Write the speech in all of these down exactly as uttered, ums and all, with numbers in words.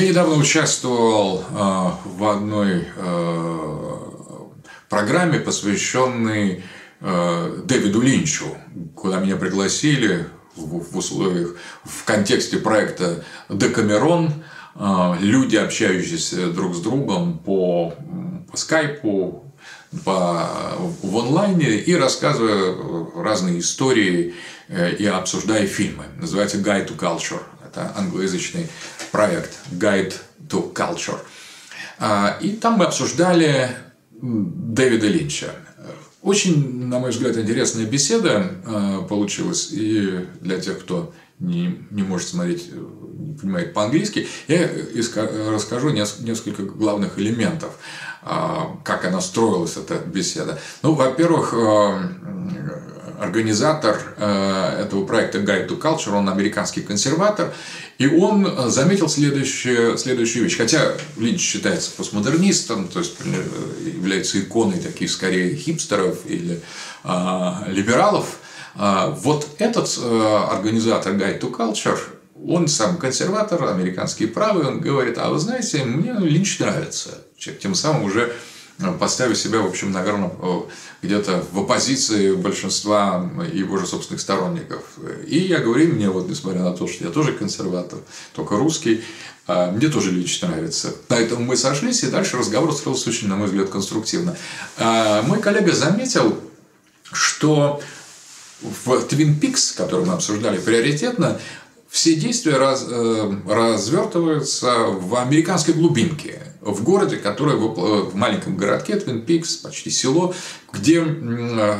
Я недавно участвовал э, в одной э, программе, посвященной э, Дэвиду Линчу, куда меня пригласили в, в условиях, в контексте проекта «Декамерон», э, люди, общающиеся друг с другом по, по скайпу, По, в онлайне, и рассказывая разные истории и обсуждая фильмы. Называется Guide to Culture. Это англоязычный проект Guide to Culture. И там мы обсуждали Дэвида Линча. Очень, на мой взгляд, интересная беседа получилась. И для тех, кто не, не может смотреть, не понимает по-английски, я расскажу несколько главных элементов, как она строилась, эта беседа. Ну, во-первых, организатор этого проекта Guide to Culture, он американский консерватор, и он заметил следующую, следующую вещь. Хотя Линч считается постмодернистом, то есть является иконой таких скорее хипстеров или а, либералов, а, вот этот а, организатор Guide to Culture, он сам консерватор, американские правые, он говорит: а вы знаете, мне Линч нравится. Тем самым уже поставив себя, в общем, наверное, где-то в оппозиции большинства его же собственных сторонников. И я говорю, мне вот, несмотря на то, что я тоже консерватор, только русский, мне тоже Линч нравится. Поэтому мы сошлись, и дальше разговор строился очень, на мой взгляд, конструктивно. Мой коллега заметил, что в Твин Пикс, который мы обсуждали приоритетно, все действия раз, э, развертываются в американской глубинке, в городе, который в, в маленьком городке Твин Пикс, почти село, где э,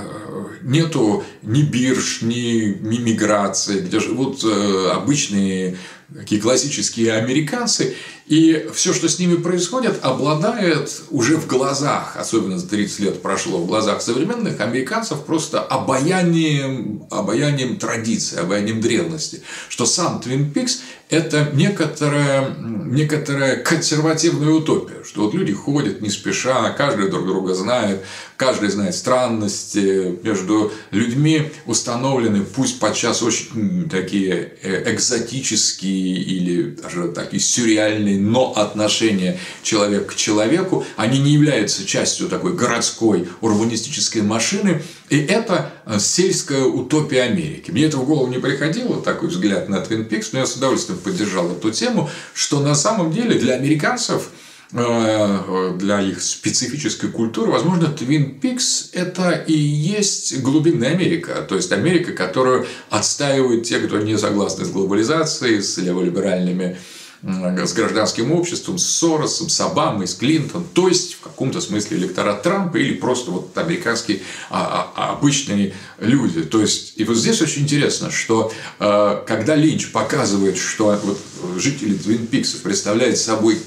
нету ни бирж, ни, ни миграции, где живут э, обычные такие классические американцы, и все, что с ними происходит, обладает уже в глазах, особенно за тридцать лет прошло, в глазах современных американцев просто обаянием, обаянием традиции, обаянием древности, что сам Твин Пикс — это некоторая, некоторая консервативная утопия, что вот люди ходят не спеша, каждый друг друга знает, каждый знает странности, между людьми установлены, пусть подчас очень такие экзотические или даже такие сюрреальные, но отношения человека к человеку, они не являются частью такой городской урбанистической машины, и это сельская утопия Америки. Мне это в голову не приходило, такой взгляд на Твин Пикс, но я с удовольствием поддержал эту тему, что на самом деле для американцев, для их специфической культуры, возможно, Твин Пикс — это и есть глубинная Америка, то есть Америка, которую отстаивают те, кто не согласны с глобализацией, с леволиберальными, с гражданским обществом, с Соросом, с Обамой, с Клинтон, то есть в каком-то смысле электорат Трампа или просто вот американские а, а, обычные люди. То есть, и вот здесь очень интересно, что когда Линч показывает, что вот жители Твин Пиксов представляют собой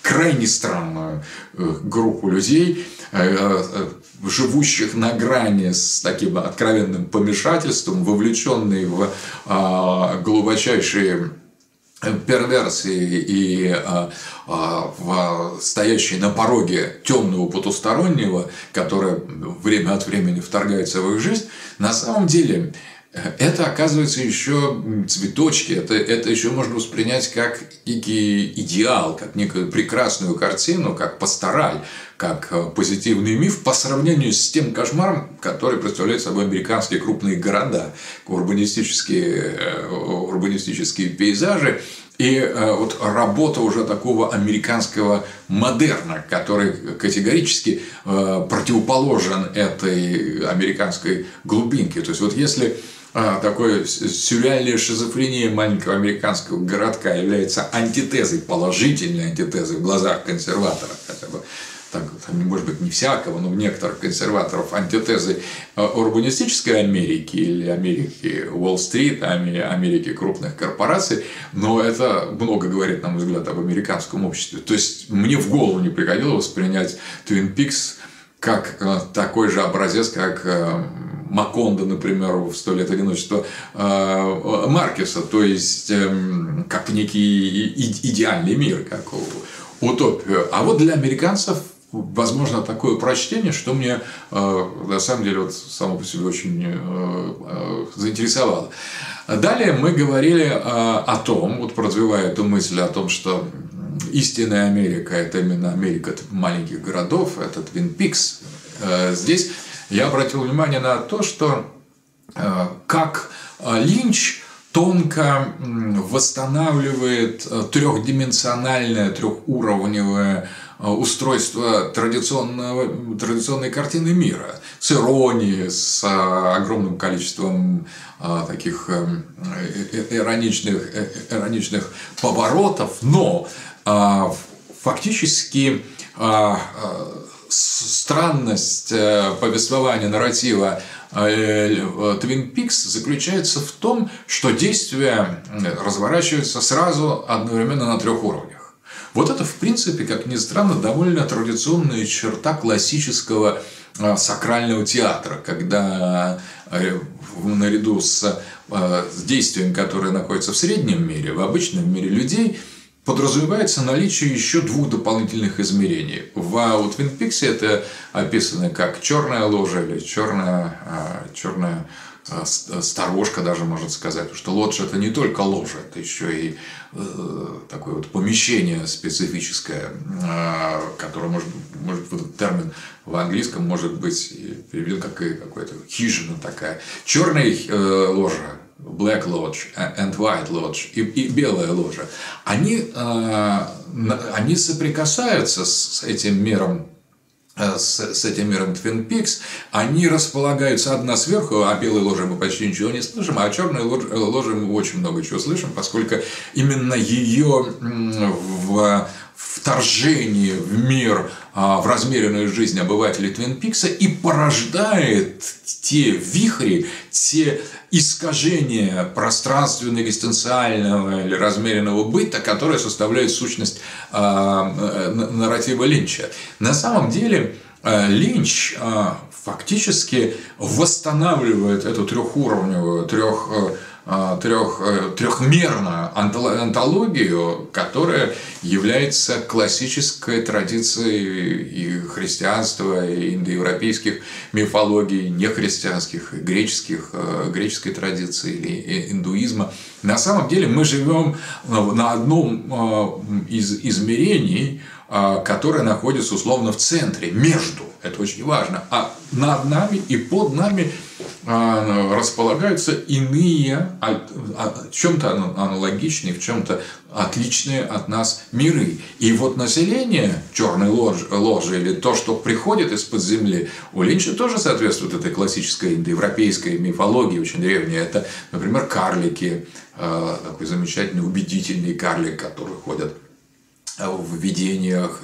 крайне странную группу людей, живущих на грани с таким откровенным помешательством, вовлеченные в глубочайшие перверсии и стоящие на пороге темного потустороннего, которое время от времени вторгается в их жизнь, на самом деле это, оказывается, еще цветочки, это, это еще можно воспринять как некий идеал, как некую прекрасную картину, как пастораль, как позитивный миф по сравнению с тем кошмаром, который представляет собой американские крупные города, урбанистические, урбанистические пейзажи. И э, вот работа уже такого американского модерна, который категорически э, противоположен этой американской глубинке. То есть, вот если э, такой сюрреальная шизофрения маленького американского городка является антитезой, положительной антитезой в глазах консерваторов, хотя бы, так, там, может быть, не всякого, но в некоторых консерваторов, антитезы урбанистической Америки или Америки Уолл-стрит, Америки крупных корпораций, но это много говорит, на мой взгляд, об американском обществе. То есть, мне в голову не приходило воспринять Твин Пикс как такой же образец, как Маконда, например, в «Сто лет одиночества» Маркеса, то есть, как некий идеальный мир, как утопию. А вот для американцев возможно такое прочтение, что мне на самом деле вот само по себе очень заинтересовало. Далее мы говорили о том, вот развивая эту мысль о том, что истинная Америка, это именно Америка маленьких городов, это Твин Пикс. Здесь я обратил внимание на то, что как Линч тонко восстанавливает трехдименsionальное, трехуровневое устройство традиционного, традиционной картины мира с иронией, с огромным количеством таких ироничных, ироничных поворотов, но фактически странность повествования нарратива Твин Пикс заключается в том, что действия разворачиваются сразу одновременно на трех уровнях. Вот это, в принципе, как ни странно, довольно традиционная черта классического сакрального театра, когда наряду с действием, которое находится в среднем мире, в обычном мире людей, подразумевается наличие еще двух дополнительных измерений. В Твин Пиксе это описано как черная ложа или черная, черная сторожка, даже можно сказать, потому что лодж — это не только ложа, это еще и такое вот помещение специфическое, которое может, может этот термин в английском может быть переведен как какая-то хижина такая. Черная ложа, Black Lodge and White Lodge, и, и белая ложа, они, они соприкасаются с этим миром, с, с этим миром Твин Пикс, они располагаются одна сверху, а белой ложи мы почти ничего не слышим, а о черной ложе мы очень много чего слышим, поскольку именно ее в вторжении в мир, в размеренную жизнь обывателей Твин Пикса и порождает те вихри, те искажения пространственного, экзистенциального или размеренного быта, которые составляют сущность нарратива Линча. На самом деле Линч фактически восстанавливает эту трехуровневую, трех Трех, трехмерную антологию, которая является классической традицией и христианства, и индоевропейских мифологий, нехристианских, и греческих, греческой традиции или индуизма. На самом деле мы живем на одном из измерений, которое находится условно в центре, между, это очень важно, а над нами и под нами располагаются иные, в чем-то аналогичные, в чем-то отличные от нас миры. И вот население черной ложи, ложи или то, что приходит из-под земли, у Линча тоже соответствует этой классической индоевропейской мифологии, очень древней. Это, например, карлики, такой замечательный убедительный карлик, который ходит в видениях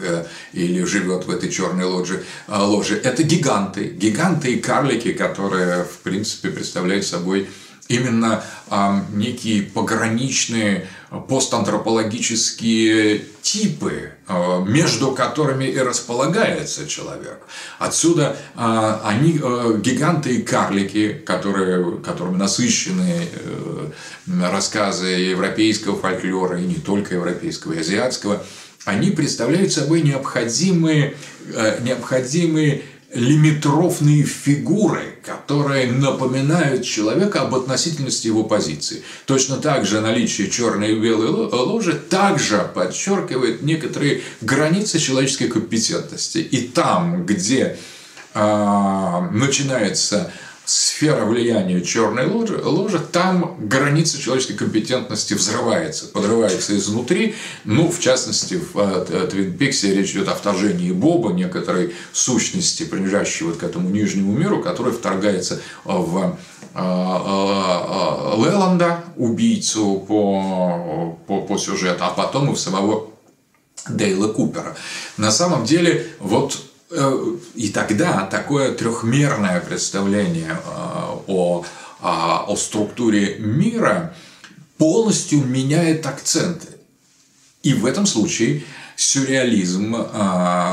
или живет в этой черной ложе. Это гиганты, гиганты и карлики, которые, в принципе, представляют собой именно некие пограничные постантропологические типы, между которыми и располагается человек. Отсюда они, гиганты и карлики, которые, которыми насыщены рассказы европейского фольклора, и не только европейского, и азиатского, они представляют собой необходимые, необходимые лимитрофные фигуры, которые напоминают человека об относительности его позиции. Точно так же наличие черной и белой ложи также подчеркивает некоторые границы человеческой компетентности. И там, где э, начинается сфера влияния черной ложи, ложи, там граница человеческой компетентности взрывается, подрывается изнутри. Ну, в частности, в Твин Пиксе речь идет о вторжении Боба, некоторой сущности, принадлежащей вот к этому нижнему миру, который вторгается в Леланда, убийцу по, по, по сюжету, а потом и в самого Дейла Купера. На самом деле, вот и тогда такое трехмерное представление о, о, о структуре мира полностью меняет акценты. И в этом случае сюрреализм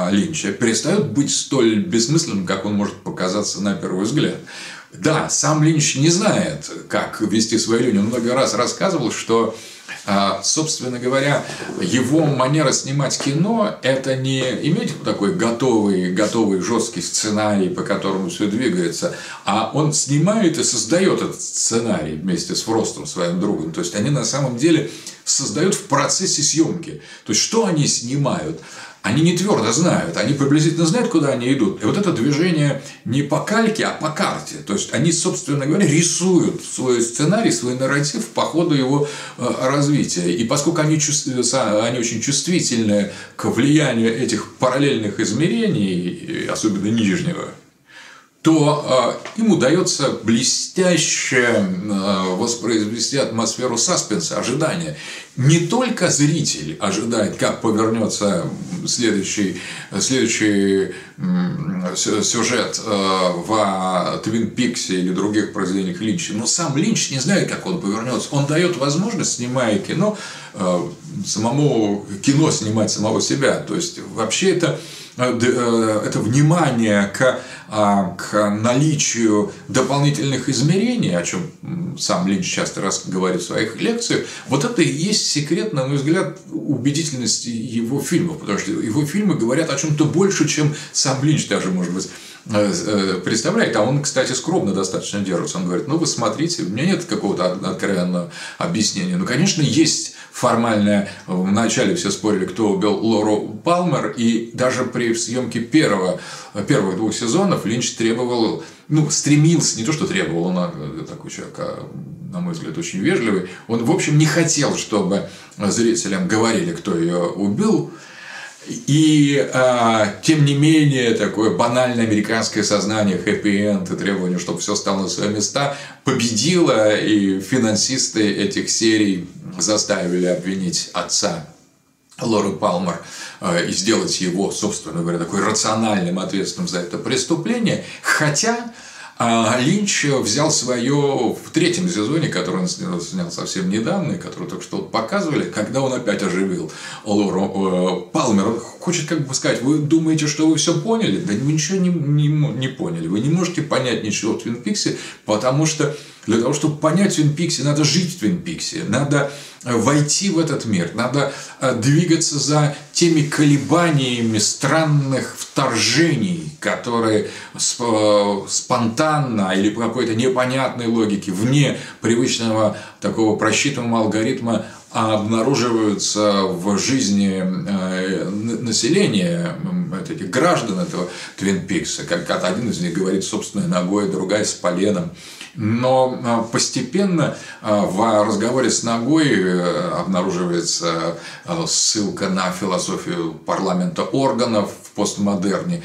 Линча перестает быть столь бессмысленным, как он может показаться на первый взгляд. Да, сам Линч не знает, как вести свою линию. Он много раз рассказывал, что, собственно говоря, его манера снимать кино – это не иметь такой готовый, готовый жесткий сценарий, по которому все двигается, а он снимает и создает этот сценарий вместе с Фростом, своим другом. То есть они на самом деле создают в процессе съемки. То есть, что они снимают, они не твердо знают, они приблизительно знают, куда они идут. И вот это движение не по кальке, а по карте. То есть, они, собственно говоря, рисуют свой сценарий, свой нарратив по ходу его развития. И поскольку они, они очень чувствительны к влиянию этих параллельных измерений, особенно нижнего, то э, им удается блестяще э, воспроизвести атмосферу саспенса, ожидания. Не только зритель ожидает, как повернется следующий, следующий э, сюжет э, в «Твин Пиксе» или других произведениях Линча, но сам Линч не знает, как он повернется. Он дает возможность, снимая кино, э, самому кино снимать самого себя. То есть, вообще это... это внимание к, к наличию дополнительных измерений, о чем сам Линч часто раз говорит в своих лекциях, вот это и есть секрет, на мой взгляд, убедительности его фильмов, потому что его фильмы говорят о чем-то больше, чем сам Линч даже, может быть, представляет. А он, кстати, скромно достаточно держится. Он говорит: ну, вы смотрите, у меня нет какого-то откровенного объяснения. Ну, конечно, есть формальное. Вначале все спорили, кто убил Лору Палмер. И даже при съемке первого, первых двух сезонов Линч требовал, ну, стремился, не то что требовал, он такой человек, а, на мой взгляд, очень вежливый. Он, в общем, не хотел, чтобы зрителям говорили, кто ее убил. И, э, тем не менее, такое банальное американское сознание, хэппи-энд и требование, чтобы все стало на свои места, победило, и финансисты этих серий заставили обвинить отца Лоры Палмер э, и сделать его, собственно говоря, такой рациональным, ответственным за это преступление, хотя... А Линч взял свое в третьем сезоне, который он снял, снял совсем недавно, и который только что показывали, когда он опять оживил Лору э, Палмер. Он хочет как бы сказать: вы думаете, что вы все поняли? Да вы ничего не, не, не поняли. Вы не можете понять ничего в «Твин Пиксе», потому что для того, чтобы понять «Твин Пиксе», надо жить в «Твин Пиксе», надо войти в этот мир, надо двигаться за теми колебаниями странных вторжений, которые спонтанно или по какой-то непонятной логике, вне привычного такого просчитанного алгоритма, обнаруживаются в жизни населения, этих граждан этого «Твин Пикса». Как один из них говорит собственной ногой, другая с поленом. Но постепенно в разговоре с ногой обнаруживается ссылка на философию парламента органов в постмодерне.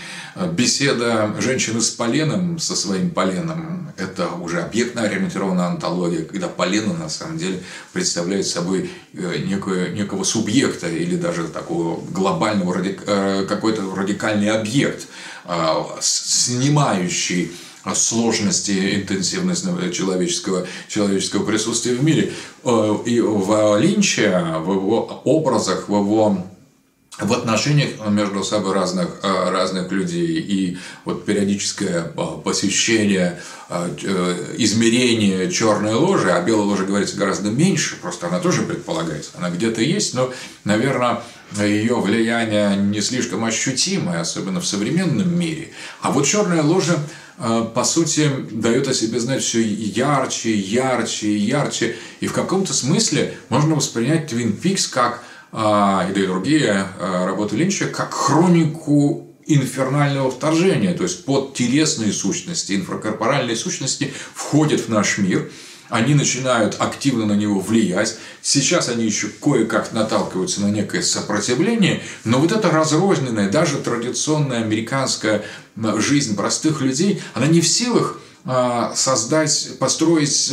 Беседа женщины с поленом, со своим поленом, это уже объектно-ориентированная онтология, когда полено на самом деле представляет собой некое, некого субъекта или даже такого глобального, какой-то радикальный объект, снимающий сложности, интенсивность человеческого, человеческого присутствия в мире. И в Линче, в его образах, в его в отношениях между собой разных, разных людей, и вот периодическое посещение измерения черной ложи, а белой ложи говорится гораздо меньше, просто она тоже предполагается, она где-то есть, но, наверное, ее влияние не слишком ощутимое, особенно в современном мире. А вот черная ложа, по сути, дает о себе знать все ярче, ярче, ярче. И в каком-то смысле можно воспринять «Твин Пикс», как, да и другие работы Линча, как хронику инфернального вторжения. То есть, подтелесные сущности, инфракорпоральные сущности входят в наш мир. Они начинают активно на него влиять. Сейчас они еще кое-как наталкиваются на некое сопротивление. Но вот эта разрозненная, даже традиционная американская жизнь простых людей, она не в силах создать, построить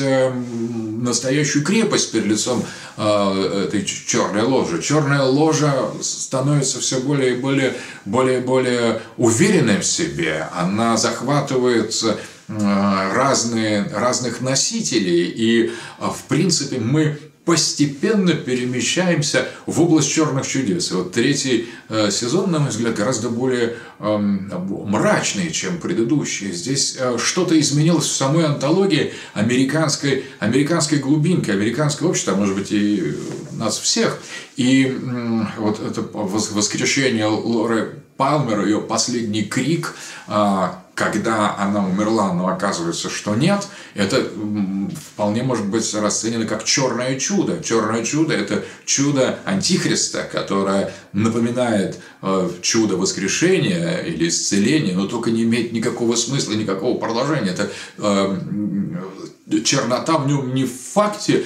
настоящую крепость перед лицом этой черной ложи. Черная ложа становится все более и более, более, более уверенной в себе. Она захватывает разные, разных носителей, и, в принципе, мы постепенно перемещаемся в область черных чудес. И вот третий э, сезон, на мой взгляд, гораздо более э, мрачный, чем предыдущий. Здесь э, что-то изменилось в самой антологии американской, американской глубинки, американского общества, может быть, и нас всех. И э, вот это воскрешение Лоры Палмер, ее последний крик, э, когда она умерла, но оказывается, что нет, это вполне может быть расценено как черное чудо. Черное чудо – это чудо Антихриста, которое напоминает чудо воскрешения или исцеления, но только не имеет никакого смысла, никакого продолжения. Это чернота в нем не в факте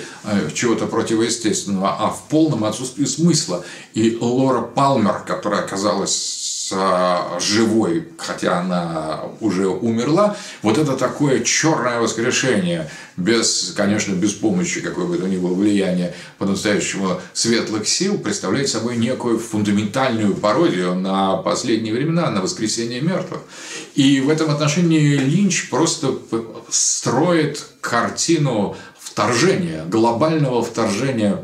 чего-то противоестественного, а в полном отсутствии смысла. И Лора Палмер, которая оказалась живой, хотя она уже умерла, вот это такое черное воскрешение, без, конечно, без помощи какого бы то ни было влияния по-настоящему светлых сил, представляет собой некую фундаментальную пародию на последние времена, на воскресение мертвых. И в этом отношении Линч просто строит картину вторжения, глобального вторжения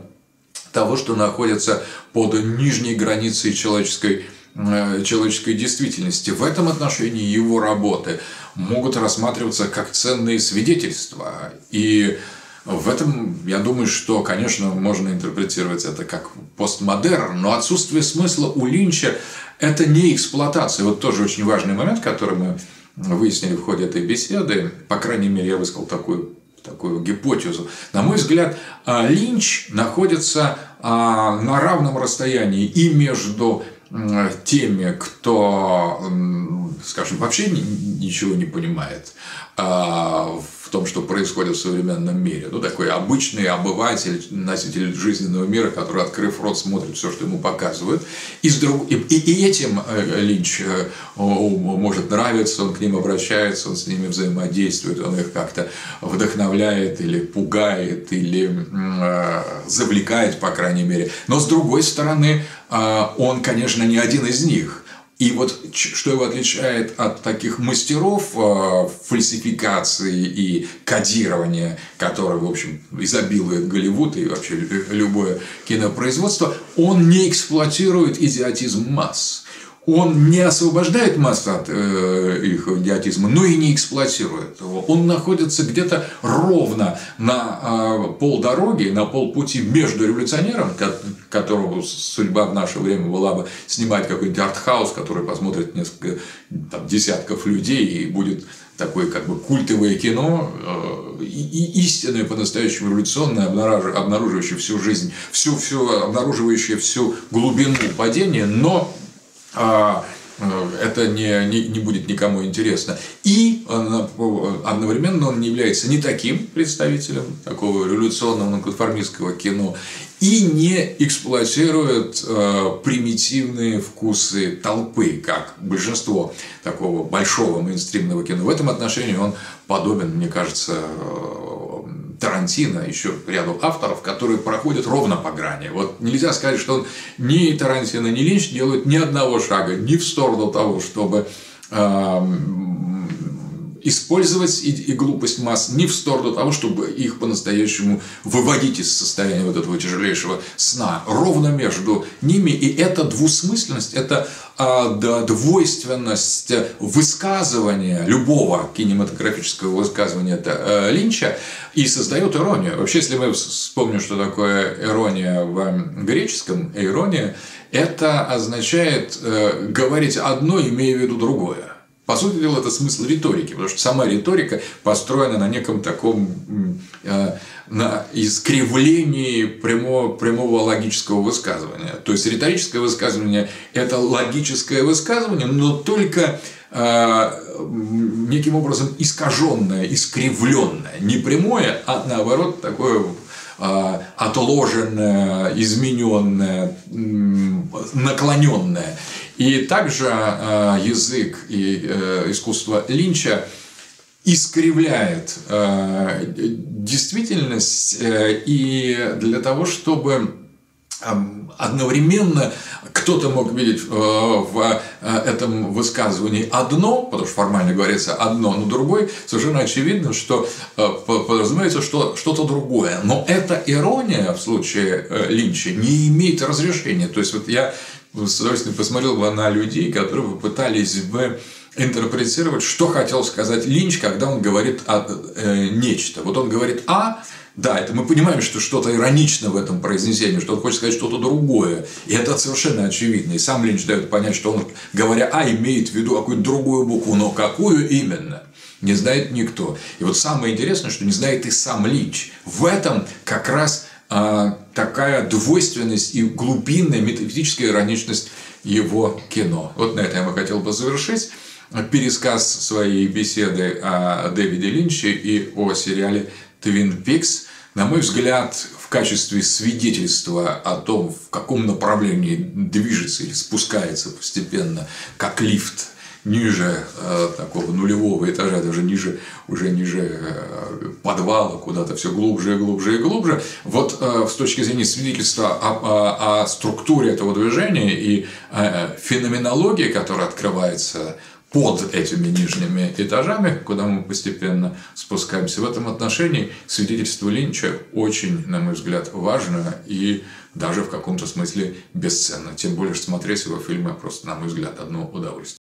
того, что находится под нижней границей человеческой человеческой действительности. В этом отношении его работы могут рассматриваться как ценные свидетельства. И в этом, я думаю, что, конечно, можно интерпретировать это как постмодерн, но отсутствие смысла у Линча – это не эксплуатация. Вот тоже очень важный момент, который мы выяснили в ходе этой беседы. По крайней мере, я высказал такую, такую гипотезу. На мой взгляд, Линч находится на равном расстоянии и между теми, кто, скажем, вообще ничего не понимает в том, что происходит в современном мире. Ну, такой обычный обыватель, носитель жизненного мира, который, открыв рот, смотрит все, что ему показывают. И, с друг... и, и этим Линч может нравиться, он к ним обращается, он с ними взаимодействует, он их как-то вдохновляет или пугает, или э, завлекает, по крайней мере. Но, с другой стороны, э, он, конечно, не один из них. И вот что его отличает от таких мастеров фальсификации и кодирования, которые, в общем, изобилует Голливуд и вообще любое кинопроизводство, он не эксплуатирует идиотизм масс. Он не освобождает массу от э, их идиотизма, но и не эксплуатирует его. Он находится где-то ровно на э, полдороги, на полпути между революционером, которого судьба в наше время была бы снимать какой-нибудь артхаус, который посмотрит несколько там, десятков людей и будет такое как бы культовое кино, э, и истинное, по-настоящему революционное, обнаруживающее всю жизнь, всю, всю, обнаруживающее всю глубину падения, но это не, не, не будет никому интересно. И одновременно он не является не таким представителем такого революционного нонконформистского кино и не эксплуатирует э, примитивные вкусы толпы, как большинство такого большого мейнстримного кино. В этом отношении он подобен, мне кажется, Тарантино, еще ряду авторов, которые проходят ровно по грани. Вот нельзя сказать, что он ни Тарантино, ни Линч делают ни одного шага, ни в сторону того, чтобы э, использовать и, и глупость масс, ни в сторону того, чтобы их по-настоящему выводить из состояния вот этого тяжелейшего сна. Ровно между ними. И эта двусмысленность, эта э, да, двойственность высказывания, любого кинематографического высказывания э, Линча, и создает иронию. Вообще, если мы вспомним, что такое ирония в греческом, ирония, это означает э, говорить одно, имея в виду другое. По сути дела, это смысл риторики, потому что сама риторика построена на неком таком э, на искривлении прямого, прямого логического высказывания. То есть риторическое высказывание – это логическое высказывание, но только э, неким образом искаженное, искривленное, не прямое, а наоборот такое э, отложенное, измененное, э, наклоненное. И также э, язык и э, искусство Линча искривляет э, действительность э, и для того, чтобы э, одновременно кто-то мог видеть э, в э, этом высказывании одно, потому что формально говорится одно, но другое, совершенно очевидно, что э, подразумевается что, что-то другое. Но эта ирония в случае э, Линча не имеет разрешения. То есть вот я с удовольствием посмотрел бы на людей, которые пытались бы интерпретировать, что хотел сказать Линч, когда он говорит о, э, нечто. Вот он говорит «а», Да, это мы понимаем, что что-то иронично в этом произнесении, что он хочет сказать что-то другое. И это совершенно очевидно. И сам Линч дает понять, что он, говоря «а», имеет в виду какую-то другую букву. Но какую именно, не знает никто. И вот самое интересное, что не знает и сам Линч. В этом как раз э, такая двойственность и глубинная метафизическая ироничность его кино. Вот на этом я хотел бы завершить пересказ своей беседы о Дэвиде Линче и о сериале «Твин Пикс». На мой взгляд, в качестве свидетельства о том, в каком направлении движется или спускается постепенно, как лифт, ниже э, такого нулевого этажа, даже ниже, уже ниже э, подвала, куда-то все глубже и глубже и глубже. Вот э, с точки зрения свидетельства о, о, о структуре этого движения и э, феноменологии, которая открывается под этими нижними этажами, куда мы постепенно спускаемся. В этом отношении свидетельство Линча очень, на мой взгляд, важно и даже в каком-то смысле бесценно. Тем более, что смотреть его фильмы просто, на мой взгляд, одно удовольствие.